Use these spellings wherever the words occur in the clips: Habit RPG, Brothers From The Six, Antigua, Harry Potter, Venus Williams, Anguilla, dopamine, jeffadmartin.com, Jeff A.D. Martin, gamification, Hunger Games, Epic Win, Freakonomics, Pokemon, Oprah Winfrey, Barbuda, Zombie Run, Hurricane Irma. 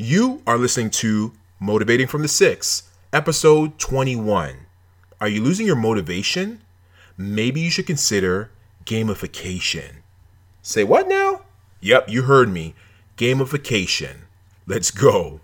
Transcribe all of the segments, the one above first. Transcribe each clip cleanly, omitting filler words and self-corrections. You are listening to Motivating from the Six, episode 21. Are you losing your motivation? Maybe you should consider gamification. Say what now? Yep, you heard me. Gamification. Let's go.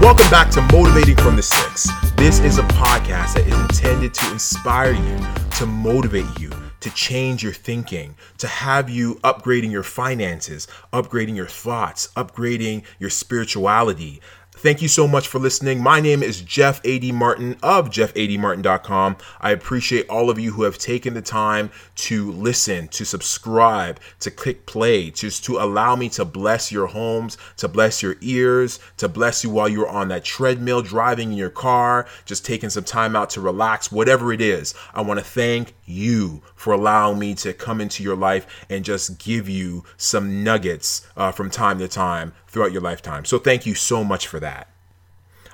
Welcome back to Motivating from the Six. This is a podcast that is intended to inspire you, to motivate you, to change your thinking, to have you upgrading your finances, upgrading your thoughts, upgrading your spirituality. Thank you so much for listening. My name is Jeff A.D. Martin of jeffadmartin.com. I appreciate all of you who have taken the time to listen, to subscribe, to click play, just to allow me to bless your homes, to bless your ears, to bless you while you're on that treadmill, driving in your car, just taking some time out to relax, whatever it is. I want to thank you for allowing me to come into your life and just give you some nuggets from time to time throughout your lifetime. So thank you so much for that.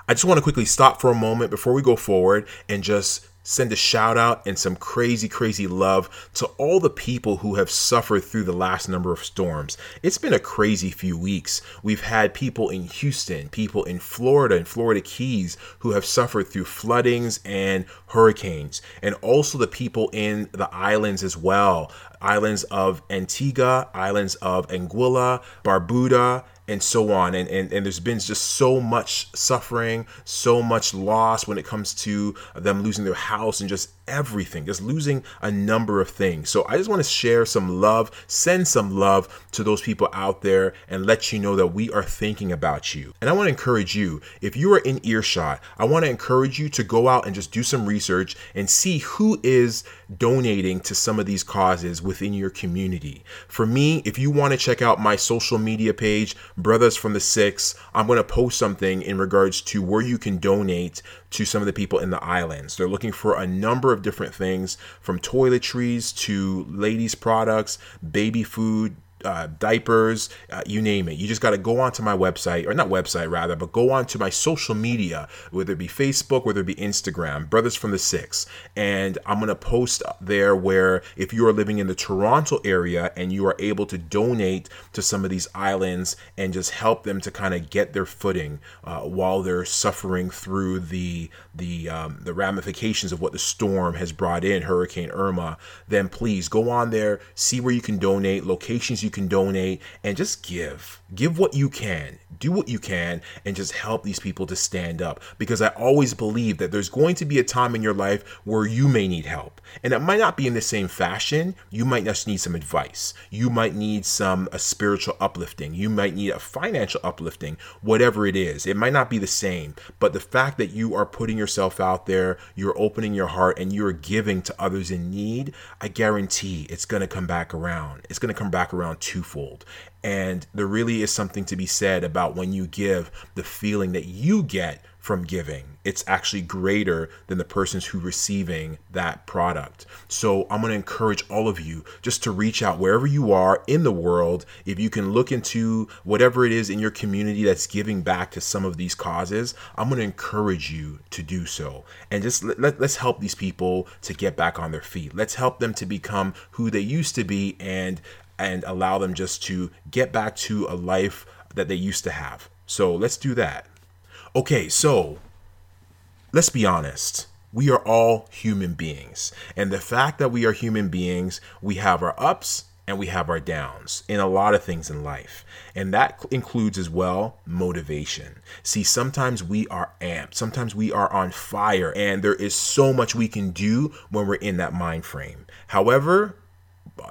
I just want to quickly stop for a moment before we go forward and just send a shout out and some crazy, crazy love to all the people who have suffered through the last number of storms. It's been a crazy few weeks. We've had people in Houston, people in Florida and Florida Keys who have suffered through floodings and hurricanes, and also the people in the islands as well. Islands of Antigua, islands of Anguilla, Barbuda, and so on. And there's been just so much suffering, so much loss when it comes to them losing their house and just everything, just losing a number of things. So I just want to share some love, send some love to those people out there and let you know that we are thinking about you. And I want to encourage you, if you are in earshot, I want to encourage you to go out and just do some research and see who is donating to some of these causes within your community. For me, if you want to check out my social media page, Brothers from the Six, I'm going to post something in regards to where you can donate to some of the people in the islands. They're looking for a number of different things, from toiletries to ladies' products, baby food, diapers, you name it. You just got to go onto my website, or not website rather, but go onto my social media, whether it be Facebook, whether it be Instagram, Brothers from the Six. And I'm going to post there where if you are living in the Toronto area and you are able to donate to some of these islands and just help them to kind of get their footing while they're suffering through the ramifications of what the storm has brought in, Hurricane Irma, then please go on there, see where you can donate, locations you can donate, and just give what you can, do what you can, and just help these people to stand up. Because I always believe that there's going to be a time in your life where you may need help, and it might not be in the same fashion. You might just need some advice. You might need a spiritual uplifting. You might need a financial uplifting, whatever it is. It might not be the same, but the fact that you are putting yourself out there, you're opening your heart, and you're giving to others in need, I guarantee it's going to come back around. It's going to come back around twofold. And there really is something to be said about when you give, the feeling that you get from giving, it's actually greater than the persons who receiving that product. So I'm going to encourage all of you just to reach out wherever you are in the world. If you can look into whatever it is in your community that's giving back to some of these causes, I'm going to encourage you to do so. And just let's help these people to get back on their feet. Let's help them to become who they used to be and allow them just to get back to a life that they used to have. So let's do that. Okay, so let's be honest. We are all human beings. And the fact that we are human beings, we have our ups and we have our downs in a lot of things in life. And that includes as well motivation. See, sometimes we are amped. Sometimes we are on fire. And there is so much we can do when we're in that mind frame. However,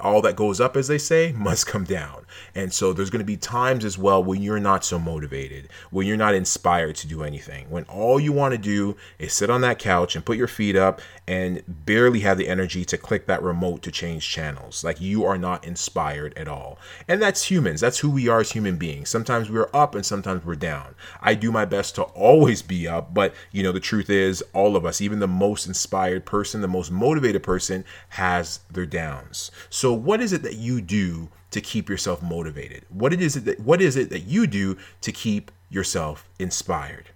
all that goes up, as they say, must come down. And so there's going to be times as well when you're not so motivated, when you're not inspired to do anything, when all you want to do is sit on that couch and put your feet up and barely have the energy to click that remote to change channels. Like, you are not inspired at all. And that's humans. That's who we are as human beings. Sometimes we're up and sometimes we're down. I do my best to always be up, but you know, the truth is all of us, even the most inspired person, the most motivated person, has their downs. So what is it that you do to keep yourself motivated? What is it that you do to keep yourself inspired?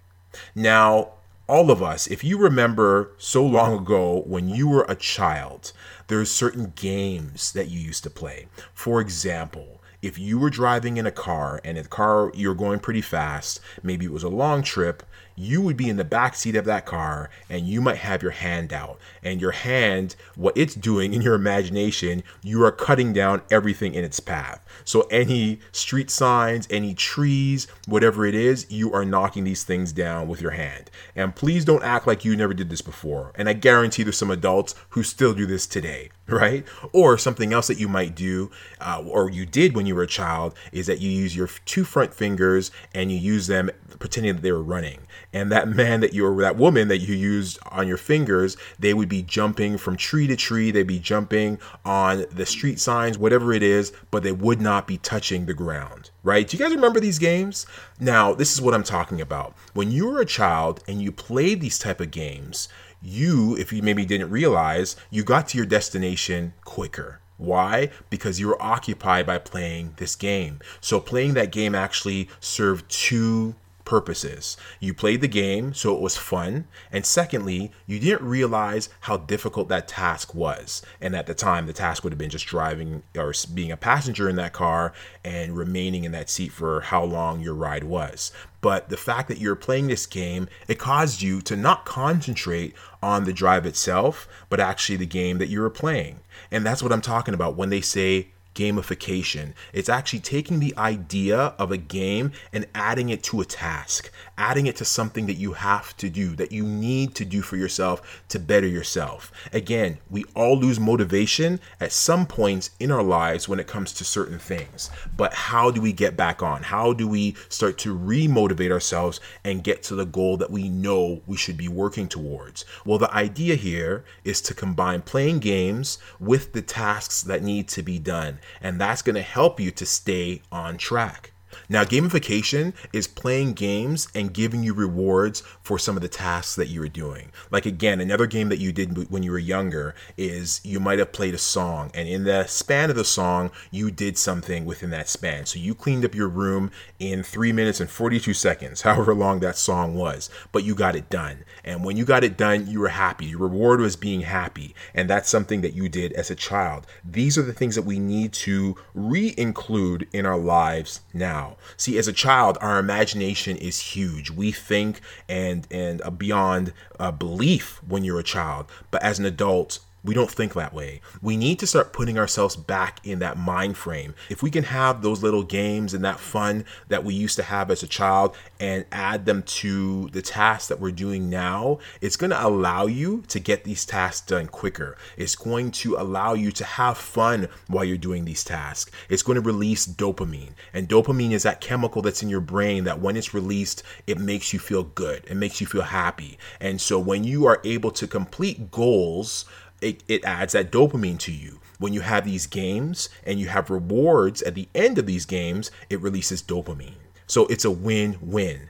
Now, all of us, if you remember so long ago when you were a child, there are certain games that you used to play. For example, if you were driving in a car and in the car you're going pretty fast, maybe it was a long trip, you would be in the backseat of that car and you might have your hand out. And your hand, what it's doing in your imagination, you are cutting down everything in its path. So any street signs, any trees, whatever it is, you are knocking these things down with your hand. And please don't act like you never did this before. And I guarantee there's some adults who still do this today, right? Or something else that you might do, or you did when you were a child, is that you use your two front fingers and you use them pretending that they were running. And that man that you or that woman that you used on your fingers, they would be jumping from tree to tree. They'd be jumping on the street signs, whatever it is, but they would not be touching the ground, right? Do you guys remember these games? Now, this is what I'm talking about. When you were a child and you played these type of games, you, if you maybe didn't realize, you got to your destination quicker. Why? Because you were occupied by playing this game. So playing that game actually served two purposes. You played the game, so it was fun. And secondly, you didn't realize how difficult that task was. And at the time, the task would have been just driving or being a passenger in that car and remaining in that seat for how long your ride was. But the fact that you're playing this game, it caused you to not concentrate on the drive itself, but actually the game that you were playing. And that's what I'm talking about when they say gamification. It's actually taking the idea of a game and adding it to a task, adding it to something that you have to do, that you need to do for yourself to better yourself. Again, we all lose motivation at some points in our lives when it comes to certain things. But how do we get back on? How do we start to re-motivate ourselves and get to the goal that we know we should be working towards? Well, the idea here is to combine playing games with the tasks that need to be done. And that's going to help you to stay on track. Now, gamification is playing games and giving you rewards for some of the tasks that you were doing. Like, again, another game that you did when you were younger is you might have played a song, and in the span of the song, you did something within that span. So you cleaned up your room in 3 minutes and 42 seconds, however long that song was, but you got it done. And when you got it done, you were happy. Your reward was being happy, and that's something that you did as a child. These are the things that we need to re-include in our lives now. See, as a child, our imagination is huge. We think and beyond belief when you're a child. But as an adult, we don't think that way. We need to start putting ourselves back in that mind frame. If we can have those little games and that fun that we used to have as a child and add them to the tasks that we're doing now, it's going to allow you to get these tasks done quicker. It's going to allow you to have fun while you're doing these tasks. It's going to release dopamine. And dopamine is that chemical that's in your brain that when it's released, it makes you feel good. It makes you feel happy. And so when you are able to complete goals, it adds that dopamine to you. When you have these games and you have rewards at the end of these games, it releases dopamine. So it's a win-win.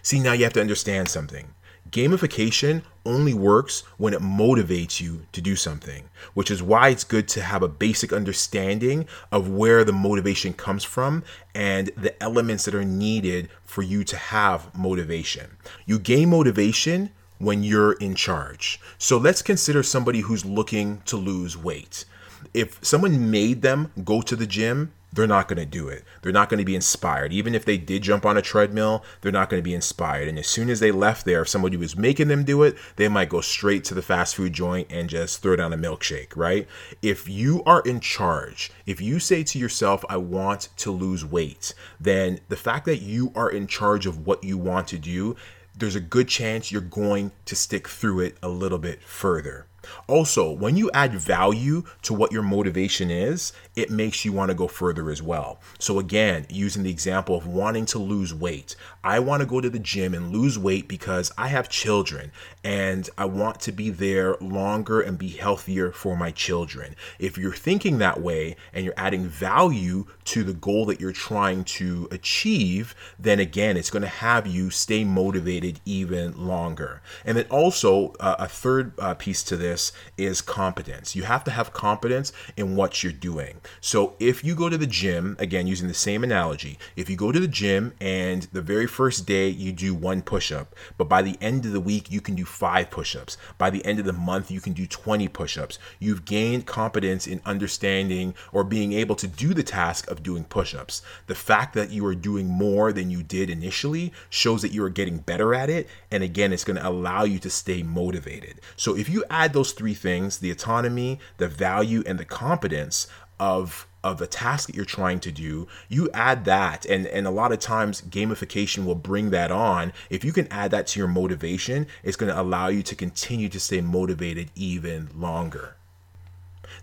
See, now you have to understand something. Gamification only works when it motivates you to do something, which is why it's good to have a basic understanding of where the motivation comes from and the elements that are needed for you to have motivation. You gain motivation when you're in charge. So let's consider somebody who's looking to lose weight. If someone made them go to the gym, they're not going to do it. They're not going to be inspired. Even if they did jump on a treadmill, they're not going to be inspired. And as soon as they left there, if somebody was making them do it, they might go straight to the fast food joint and just throw down a milkshake, right? If you are in charge, if you say to yourself, I want to lose weight, then the fact that you are in charge of what you want to do, there's a good chance you're going to stick through it a little bit further. Also, when you add value to what your motivation is, it makes you want to go further as well. So again, using the example of wanting to lose weight, I want to go to the gym and lose weight because I have children and I want to be there longer and be healthier for my children. If you're thinking that way and you're adding value to the goal that you're trying to achieve, then again, it's going to have you stay motivated even longer. And then also a third piece to this business is competence. You have to have competence in what you're doing. So if you go to the gym, again, using the same analogy, if you go to the gym and the very first day you do 1 push-up, but by the end of the week, you can do 5 push-ups. By the end of the month, you can do 20 push-ups. You've gained competence in understanding or being able to do the task of doing push-ups. The fact that you are doing more than you did initially shows that you are getting better at it. And again, it's going to allow you to stay motivated. So if you add those 3 things, the autonomy, the value, and the competence of a task that you're trying to do, you add that. And a lot of times gamification will bring that on. If you can add that to your motivation, it's going to allow you to continue to stay motivated even longer.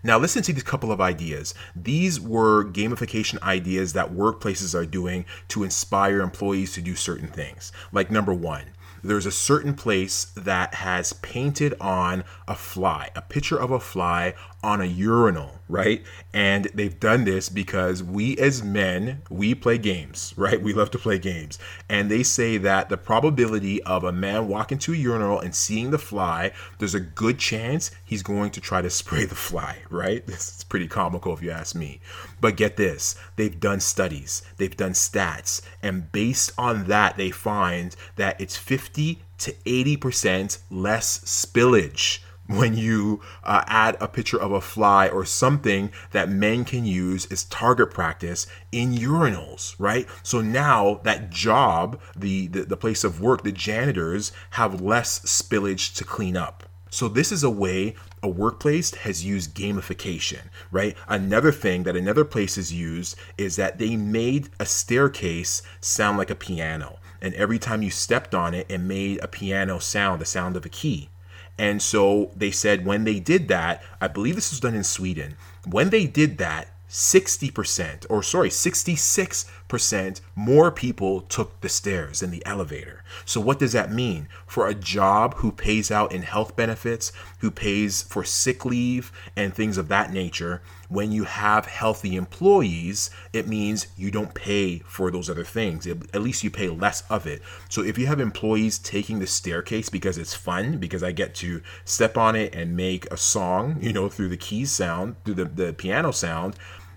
Now listen to these couple of ideas. These were gamification ideas that workplaces are doing to inspire employees to do certain things. Like number 1, there's a certain place that has painted on a fly, a picture of a fly on a urinal, right? And they've done this because we as men, we play games, right? We love to play games. And they say that the probability of a man walking to a urinal and seeing the fly, there's a good chance he's going to try to spray the fly, right? This is pretty comical if you ask me. But get this, they've done studies, they've done stats, and based on that, they find that it's 50 to 80% less spillage when you add a picture of a fly or something that men can use as target practice in urinals, right? So now that job, the place of work, the janitors have less spillage to clean up. So this is a way a workplace has used gamification, right? Another thing that another place has used is that they made a staircase sound like a piano. And every time you stepped on it, it made a piano sound, the sound of a key. And so they said when they did that, I believe this was done in Sweden, when they did that, 66% more people took the stairs than the elevator. So what does that mean? For a job who pays out in health benefits, who pays for sick leave and things of that nature, when you have healthy employees, it means you don't pay for those other things. At least you pay less of it. So if you have employees taking the staircase because it's fun, because I get to step on it and make a song, you know, through the keys sound, through the piano sound,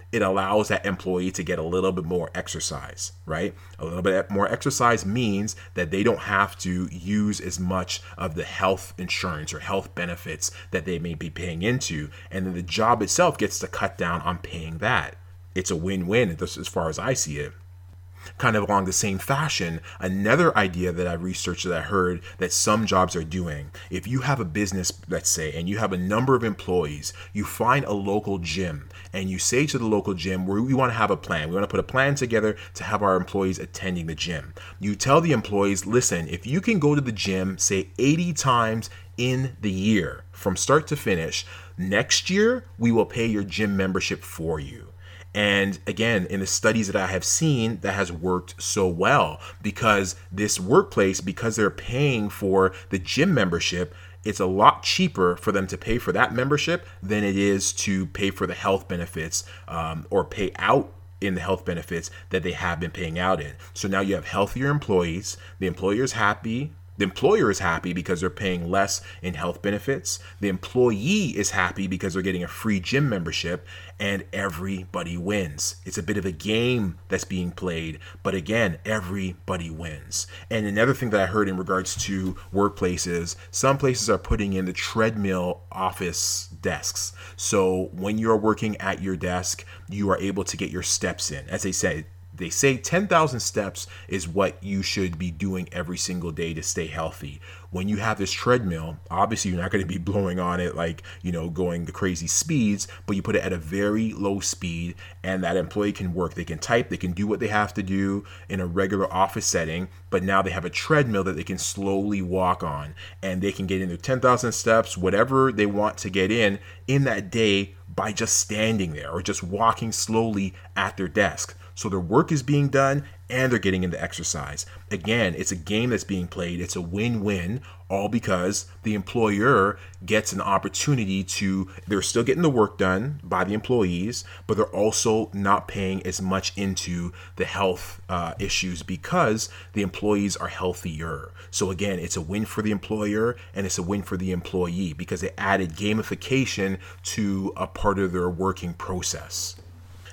it allows that employee to get a little bit more exercise, right? A little bit more exercise means that they don't have to use as much of the health insurance or health benefits that they may be paying into. And then the job itself gets to cut down on paying that. It's a win-win as far as I see it. Kind of along the same fashion, another idea that I researched that I heard that some jobs are doing, if you have a business, let's say, and you have a number of employees, you find a local gym and you say to the local gym, we want to have a plan. We want to put a plan together to have our employees attending the gym. You tell the employees, listen, if you can go to the gym, say 80 times in the year from start to finish, next year we will pay your gym membership for you. And again, in the studies that I have seen, that has worked so well because this workplace, because they're paying for the gym membership, it's a lot cheaper for them to pay for that membership than it is to pay for the health benefits or pay out in the health benefits that they have been paying out in. So now you have healthier employees, the employer's happy. The employer is happy because they're paying less in health benefits. The employee is happy because they're getting a free gym membership, and everybody wins. It's a bit of a game that's being played, but again, everybody wins. And another thing that I heard in regards to workplaces, some places are putting in the treadmill office desks. So when you're working at your desk, you are able to get your steps in. As they say 10,000 steps is what you should be doing every single day to stay healthy. When you have this treadmill, obviously you're not going to be blowing on it like, you know, going the crazy speeds, but you put it at a very low speed and that employee can work. They can type, they can do what they have to do in a regular office setting, but now they have a treadmill that they can slowly walk on and they can get in their 10,000 steps, whatever they want to get in that day by just standing there or just walking slowly at their desk. So their work is being done and they're getting into exercise. Again, it's a game that's being played. It's a win-win, all because the employer gets an opportunity to, they're still getting the work done by the employees, but they're also not paying as much into the health issues because the employees are healthier. So again, it's a win for the employer and it's a win for the employee because they added gamification to a part of their working process.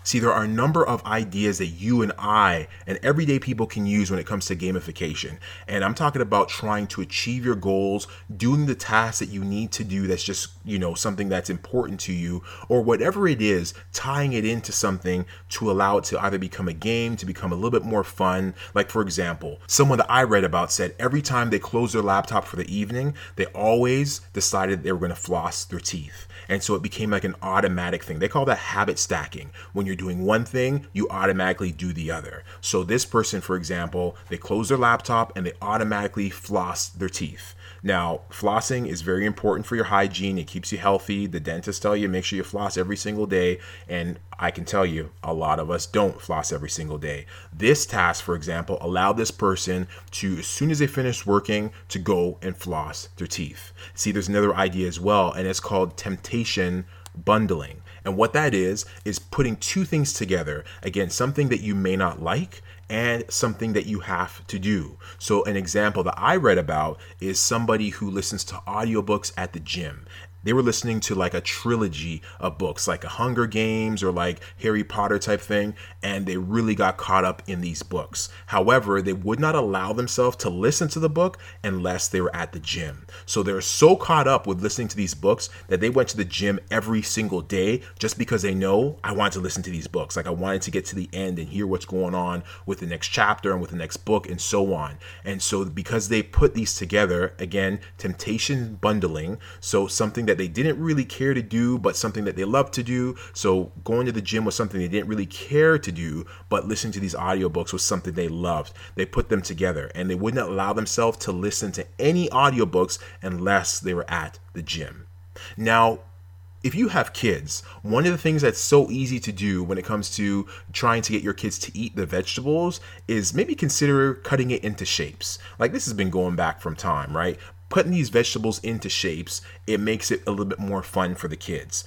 See, there are a number of ideas that you and I and everyday people can use when it comes to gamification. And I'm talking about trying to achieve your goals, doing the tasks that you need to do that's just, you know, something that's important to you, or whatever it is, tying it into something to allow it to either become a game, to become a little bit more fun. Like, for example, someone that I read about said every time they closed their laptop for the evening, they always decided they were going to floss their teeth. And so it became like an automatic thing. They call that habit stacking. When you're doing one thing, you automatically do the other. So this person, for example, they close their laptop and they automatically floss their teeth. Now, flossing is very important for your hygiene. It keeps you healthy. The dentists tell you, make sure you floss every single day. And I can tell you, a lot of us don't floss every single day. This task, for example, allowed this person to, as soon as they finish working, to go and floss their teeth. See, there's another idea as well, and it's called temptation bundling. And what that is putting two things together. Again, something that you may not like and something that you have to do. So an example that I read about is somebody who listens to audiobooks at the gym. They were listening to like a trilogy of books, like a Hunger Games or like Harry Potter type thing, and they really got caught up in these books. However, they would not allow themselves to listen to the book unless they were at the gym. So they're so caught up with listening to these books that they went to the gym every single day just because they know, I wanted to listen to these books. Like, I wanted to get to the end and hear what's going on with the next chapter and with the next book and so on. And so because they put these together, again, temptation bundling, so something that they didn't really care to do but something that they love to do. So going to the gym was something they didn't really care to do, but listening to these audiobooks was something they loved. They put them together and they wouldn't allow themselves to listen to any audiobooks unless they were at the gym. Now, if you have kids, one of the things that's so easy to do when it comes to trying to get your kids to eat the vegetables is maybe consider cutting it into shapes. Like, this has been going back from time, right? Cutting these vegetables into shapes, it makes it a little bit more fun for the kids.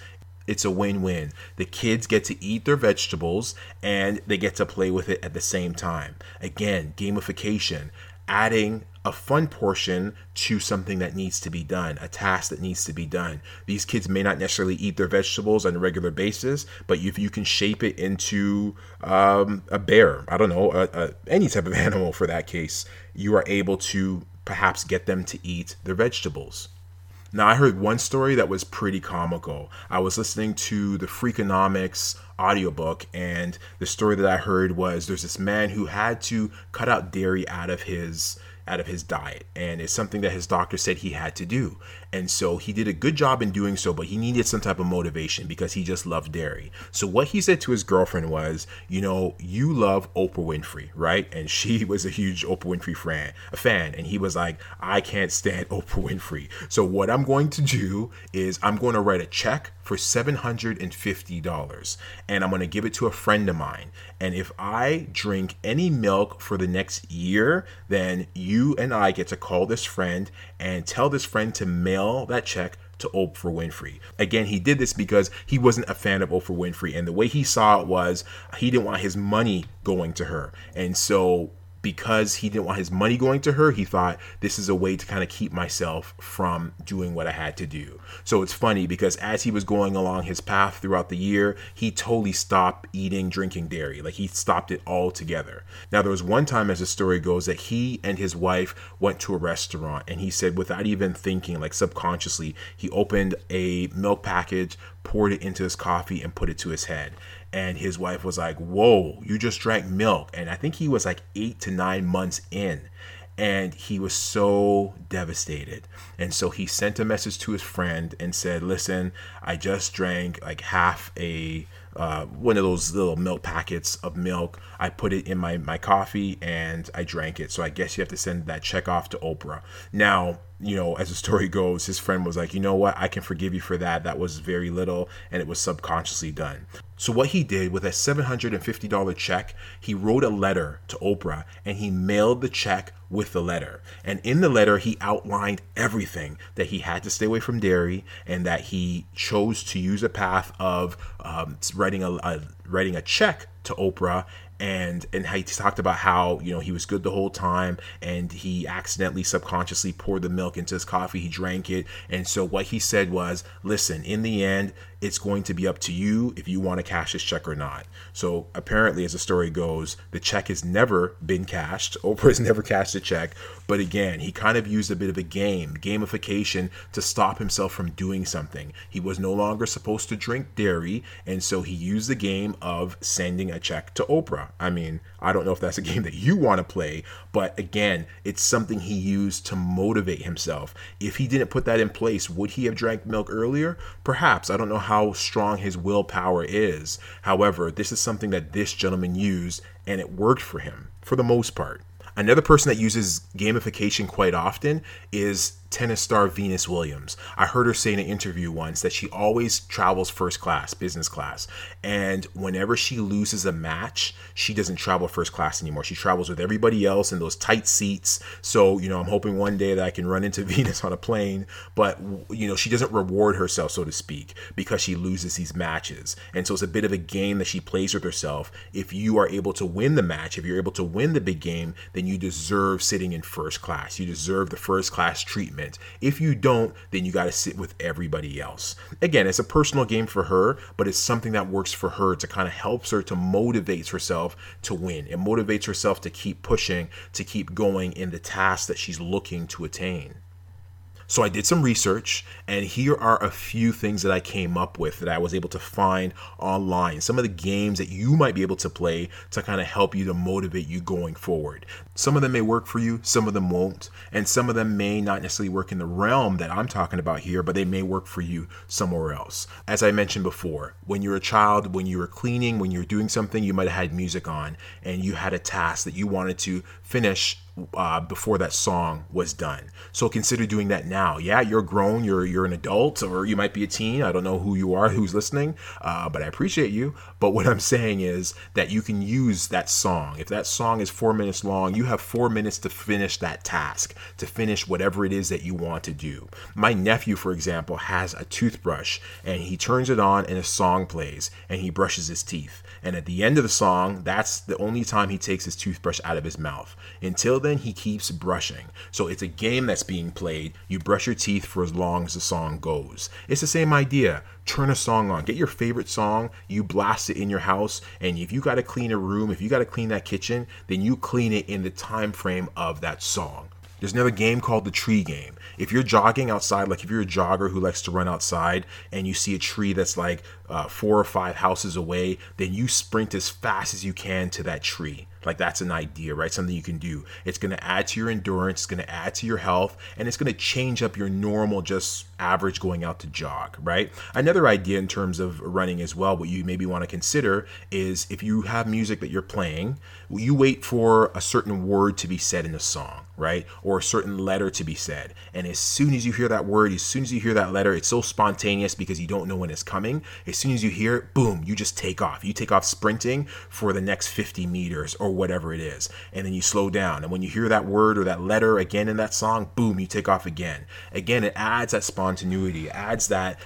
It's a win-win. The kids get to eat their vegetables and they get to play with it at the same time. Again, gamification, adding a fun portion to something that needs to be done, a task that needs to be done. These kids may not necessarily eat their vegetables on a regular basis, but if you can shape it into a bear, I don't know, any type of animal for that case, you are able to perhaps get them to eat their vegetables. Now, I heard one story that was pretty comical. I was listening to the Freakonomics audiobook, and the story that I heard was there's this man who had to cut out dairy out of his diet, and it's something that his doctor said he had to do. And so he did a good job in doing so, but he needed some type of motivation because he just loved dairy. So what he said to his girlfriend was, you know, you love Oprah Winfrey, right? And she was a huge Oprah Winfrey fan. And he was like, I can't stand Oprah Winfrey. So what I'm going to do is I'm going to write a check for $750 and I'm going to give it to a friend of mine. And if I drink any milk for the next year, then you and I get to call this friend and tell this friend to mail that check to Oprah Winfrey. Again, he did this because he wasn't a fan of Oprah Winfrey, and the way he saw it was he didn't want his money going to her. And so because he didn't want his money going to her, he thought this is a way to kind of keep myself from doing what I had to do. So it's funny because as he was going along his path throughout the year, he totally stopped eating, drinking dairy. Like, he stopped it altogether. Now, there was one time, as the story goes, that he and his wife went to a restaurant, and he said, without even thinking, like subconsciously, he opened a milk package, poured it into his coffee, and put it to his head. And his wife was like, whoa, you just drank milk. And I think he was like 8 to 9 months in. And he was so devastated. And so he sent a message to his friend and said, listen, I just drank like half a one of those little milk packets of milk. I put it in my coffee and I drank it. So I guess you have to send that check off to Oprah. Now, you know, as the story goes, his friend was like, you know what? I can forgive you for that. That was very little and it was subconsciously done. So what he did with a $750 check, he wrote a letter to Oprah and he mailed the check with the letter. And in the letter, he outlined everything, that he had to stay away from dairy and that he chose to use a path of writing a check to Oprah. And he talked about how, you know, he was good the whole time and he accidentally subconsciously poured the milk into his coffee. He drank it. And so what he said was, listen, in the end, it's going to be up to you if you want to cash this check or not. So apparently, as the story goes, the check has never been cashed. Oprah has never cashed a check. But again, he kind of used a bit of a gamification to stop himself from doing something. He was no longer supposed to drink dairy. And so he used the game of sending a check to Oprah. I mean, I don't know if that's a game that you want to play, but again, it's something he used to motivate himself. If he didn't put that in place, would he have drank milk earlier? Perhaps. I don't know how strong his willpower is. However, this is something that this gentleman used, and it worked for him for the most part. Another person that uses gamification quite often is tennis star Venus Williams. I heard her say in an interview once that she always travels first class, business class. And whenever she loses a match, she doesn't travel first class anymore. She travels with everybody else in those tight seats. So, you know, I'm hoping one day that I can run into Venus on a plane. But, you know, she doesn't reward herself, so to speak, because she loses these matches. And so it's a bit of a game that she plays with herself. If you are able to win the match, if you're able to win the big game, then you deserve sitting in first class. You deserve the first class treatment. If you don't, then you got to sit with everybody else. Again, it's a personal game for her, but it's something that works for her to kind of helps her to motivate herself to win. It motivates herself to keep pushing, to keep going in the task that she's looking to attain. So I did some research, and here are a few things that I came up with that I was able to find online. Some of the games that you might be able to play to kind of help you, to motivate you going forward. Some of them may work for you, some of them won't, and some of them may not necessarily work in the realm that I'm talking about here, but they may work for you somewhere else. As I mentioned before, when you were a child, when you were cleaning, when you were doing something, you might have had music on, and you had a task that you wanted to finish before that song was done. So consider doing that now. Yeah, you're grown, you're an adult, or you might be a teen. I don't know who you are, who's listening, but I appreciate you. But what I'm saying is that you can use that song. If that song is 4 minutes long, you have 4 minutes to finish that task, to finish whatever it is that you want to do. My nephew, for example, has a toothbrush, and he turns it on and a song plays and he brushes his teeth. And at the end of the song, that's the only time he takes his toothbrush out of his mouth. Until then, he keeps brushing. So it's a game that's being played. You brush your teeth for as long as the song goes. It's the same idea. Turn a song on. Get your favorite song. You blast it in your house. And if you got to clean a room, if you got to clean that kitchen, then you clean it in the time frame of that song. There's another game called the tree game. If you're jogging outside, like if you're a jogger who likes to run outside and you see a tree that's like 4 or 5 houses away, then you sprint as fast as you can to that tree. Like, that's an idea, right? Something you can do. It's going to add to your endurance. It's going to add to your health, and it's going to change up your normal, just average going out to jog, right? Another idea in terms of running as well, what you maybe want to consider is if you have music that you're playing, you wait for a certain word to be said in a song, right? Or a certain letter to be said. And as soon as you hear that word, as soon as you hear that letter, it's so spontaneous because you don't know when it's coming. As soon as you hear it, boom, you just take off. You take off sprinting for the next 50 meters or whatever it is, and then you slow down, and when you hear that word or that letter again in that song, boom, you take off again. It adds that spontaneity, adds that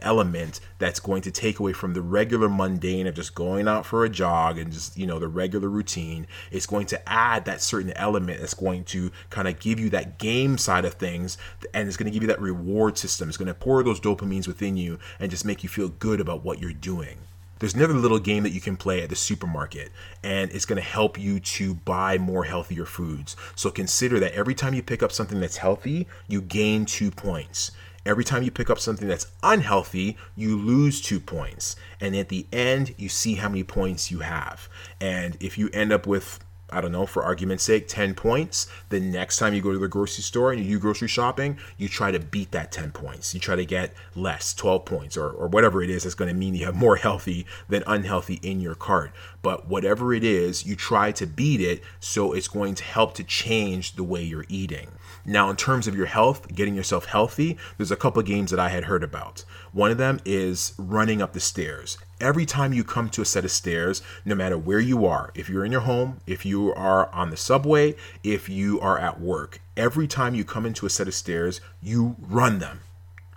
element that's going to take away from the regular mundane of just going out for a jog and just, you know, the regular routine. It's going to add that certain element that's going to kind of give you that game side of things, and it's going to give you that reward system. It's going to pour those dopamines within you and just make you feel good about what you're doing. There's another little game that you can play at the supermarket, and it's going to help you to buy more healthier foods. So consider that every time you pick up something that's healthy, you gain 2 points. Every time you pick up something that's unhealthy, you lose 2 points. And at the end, you see how many points you have. And if you end up with I don't know, for argument's sake, 10 points. The next time you go to the grocery store and you do grocery shopping, you try to beat that 10 points. You try to get less, 12 points, or whatever it is that's going to mean you have more healthy than unhealthy in your cart. But whatever it is, you try to beat it, so it's going to help to change the way you're eating. Now, in terms of your health, getting yourself healthy, there's a couple of games that I had heard about. One of them is running up the stairs. Every time you come to a set of stairs, no matter where you are, if you're in your home, if you are on the subway, if you are at work, every time you come into a set of stairs, you run them.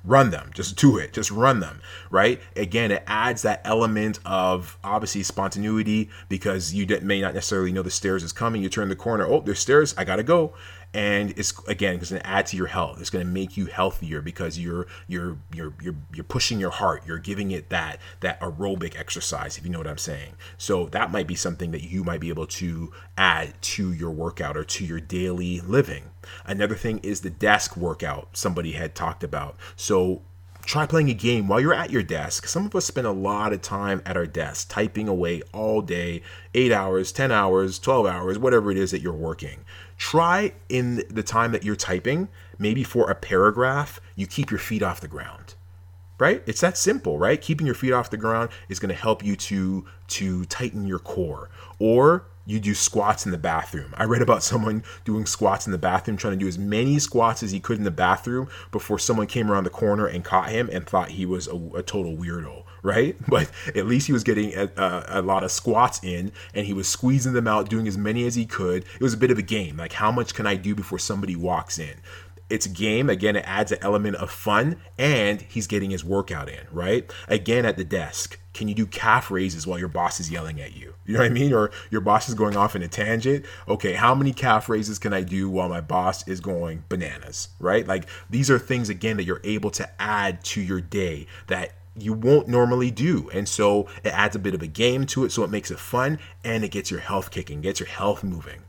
Run them. Just do it. Just run them, right? Again, it adds that element of obviously spontaneity, because you may not necessarily know the stairs is coming. You turn the corner. Oh, there's stairs. I got to go. And it's, again, it's going to add to your health. It's going to make you healthier because you're pushing your heart. You're giving it that aerobic exercise, if you know what I'm saying. So that might be something that you might be able to add to your workout or to your daily living. Another thing is the desk workout somebody had talked about. So try playing a game while you're at your desk. Some of us spend a lot of time at our desk, typing away all day, 8 hours, 10 hours, 12 hours, whatever it is that you're working. Try in the time that you're typing, maybe for a paragraph, you keep your feet off the ground, right? It's that simple, right? Keeping your feet off the ground is going to help you to tighten your core. Or you do squats in the bathroom. I read about someone doing squats in the bathroom, trying to do as many squats as he could in the bathroom before someone came around the corner and caught him and thought he was a total weirdo, right? But at least he was getting a lot of squats in, and he was squeezing them out, doing as many as he could. It was a bit of a game, like how much can I do before somebody walks in? It's a game. Again, it adds an element of fun, and he's getting his workout in, right? Again, at the desk, can you do calf raises while your boss is yelling at you? You know what I mean? Or your boss is going off in a tangent. Okay, how many calf raises can I do while my boss is going bananas, right? Like, these are things, again, that you're able to add to your day that you won't normally do. And so it adds a bit of a game to it, so it makes it fun, and it gets your health kicking, gets your health moving.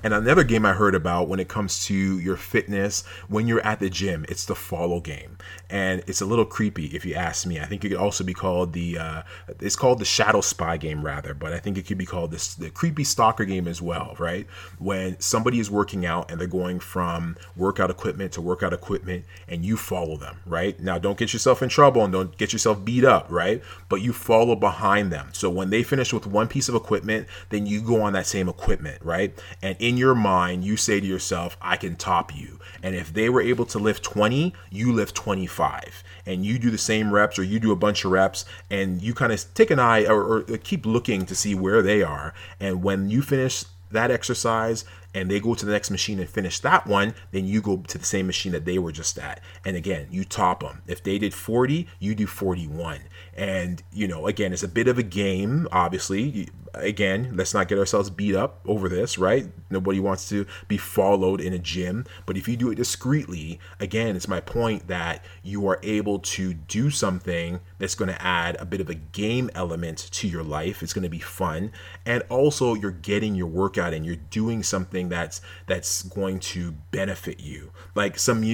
And another game I heard about when it comes to your fitness, when you're at the gym, it's the follow game. And it's a little creepy, if you ask me. I think it could also be called it's called the shadow spy game rather, but I think it could be called the creepy stalker game as well, right? When somebody is working out and they're going from workout equipment to workout equipment, and you follow them, right? Now, don't get yourself in trouble and don't get yourself beat up, right? But you follow behind them. So when they finish with one piece of equipment, then you go on that same equipment, right? And in your mind, you say to yourself, I can top you. And if they were able to lift 20, you lift 25. And you do the same reps, or you do a bunch of reps, and you kind of take an eye or keep looking to see where they are. And when you finish that exercise and they go to the next machine and finish that one, then you go to the same machine that they were just at. And again, you top them. If they did 40, you do 41. And, again, it's a bit of a game, obviously. Again, let's not get ourselves beat up over this, right? Nobody wants to be followed in a gym. But if you do it discreetly, again, it's my point that you are able to do something that's going to add a bit of a game element to your life. It's going to be fun. And also, you're getting your workout and you're doing something that's going to benefit you. Like some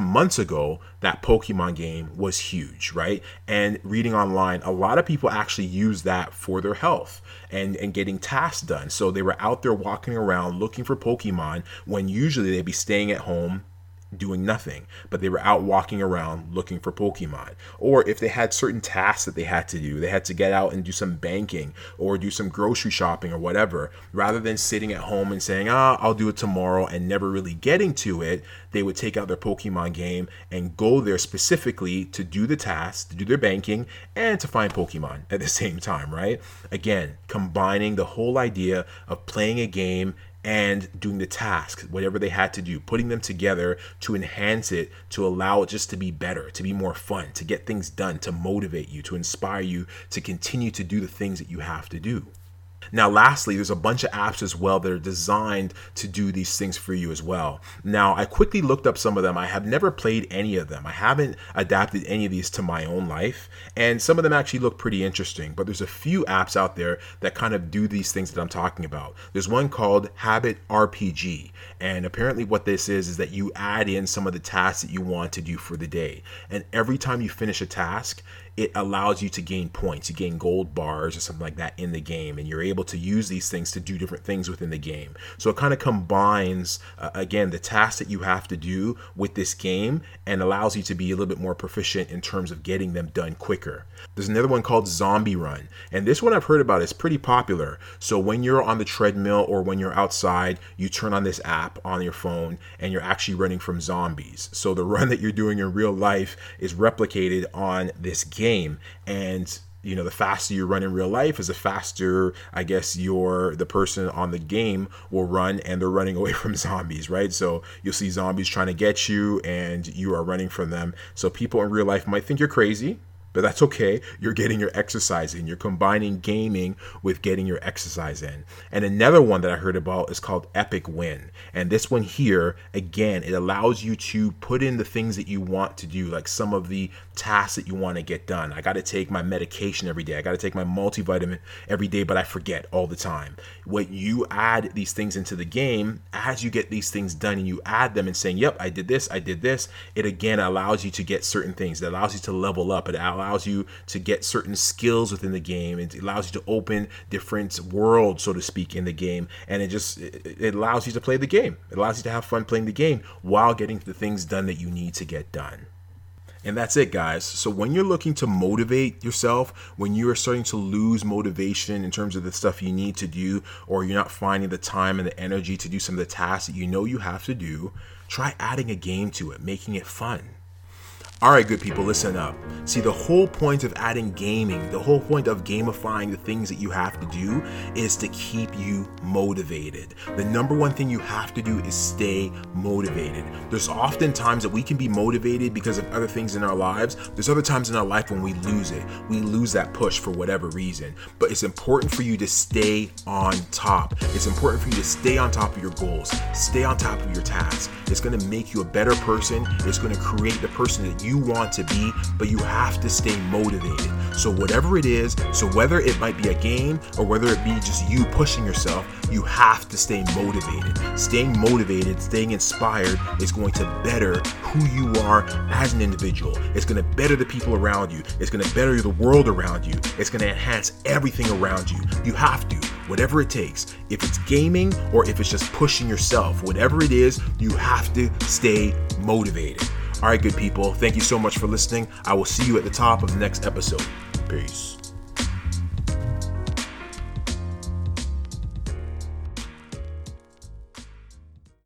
months ago, that Pokemon game was huge, right? And reading online, a lot of people actually use that for their health and getting tasks done. So they were out there walking around looking for Pokemon when usually they'd be staying at home doing nothing, but they were out walking around looking for Pokemon. Or if they had certain tasks that they had to do, they had to get out and do some banking or do some grocery shopping or whatever, rather than sitting at home and saying, I'll do it tomorrow and never really getting to it, they would take out their Pokemon game and go there specifically to do the tasks, to do their banking, and to find Pokemon at the same time, right? Again, combining the whole idea of playing a game and doing the tasks, whatever they had to do, putting them together to enhance it, to allow it just to be better, to be more fun, to get things done, to motivate you, to inspire you to continue to do the things that you have to do. Now, lastly, there's a bunch of apps as well that are designed to do these things for you as well. Now, I quickly looked up some of them. I have never played any of them. I haven't adapted any of these to my own life. And some of them actually look pretty interesting. But there's a few apps out there that kind of do these things that I'm talking about. There's one called Habit RPG. And apparently what this is that you add in some of the tasks that you want to do for the day. And every time you finish a task, it allows you to gain points. You gain gold bars or something like that in the game. And you're able able to use these things to do different things within the game. So it kind of combines, again, the tasks that you have to do with this game and allows you to be a little bit more proficient in terms of getting them done quicker. There's another one called Zombie Run, and this one I've heard about. It's pretty popular. So when you're on the treadmill or when you're outside, you turn on this app on your phone and you're actually running from zombies. So the run that you're doing in real life is replicated on this game, and you know, the faster you run in real life is the faster, I guess, the person on the game will run, and they're running away from zombies, right? So you'll see zombies trying to get you and you are running from them. So people in real life might think you're crazy, but that's okay. You're getting your exercise in. You're combining gaming with getting your exercise in. And another one that I heard about is called Epic Win. And this one here, again, it allows you to put in the things that you want to do, like some of the tasks that you want to get done. I got to take my medication every day. I got to take my multivitamin every day, but I forget all the time. When you add these things into the game, as you get these things done and you add them and saying, yep, I did this, it again allows you to get certain things. It allows you to level up. It allows you to get certain skills within the game. It allows you to open different worlds, so to speak, in the game. And it allows you to play the game. It allows you to have fun playing the game while getting the things done that you need to get done. And that's it, guys. So when you're looking to motivate yourself, when you are starting to lose motivation in terms of the stuff you need to do, or you're not finding the time and the energy to do some of the tasks that you know you have to do, try adding a game to it, making it fun. All right, good people, listen up. See, the whole point of adding gaming, the whole point of gamifying the things that you have to do is to keep you motivated. The number one thing you have to do is stay motivated. There's often times that we can be motivated because of other things in our lives. There's other times in our life when we lose it. We lose that push for whatever reason. But it's important for you to stay on top. It's important for you to stay on top of your goals, stay on top of your tasks. It's gonna make you a better person. It's gonna create the person that you want to be, but you have to stay motivated. So whatever it is, so whether it might be a game or whether it be just you pushing yourself, you have to stay motivated. Staying motivated, staying inspired is going to better who you are as an individual. It's going to better the people around you. It's going to better the world around you. It's going to enhance everything around you. You have to, whatever it takes. If it's gaming or if it's just pushing yourself, whatever it is, you have to stay motivated. All right, good people, thank you so much for listening. I will see you at the top of the next episode. Peace.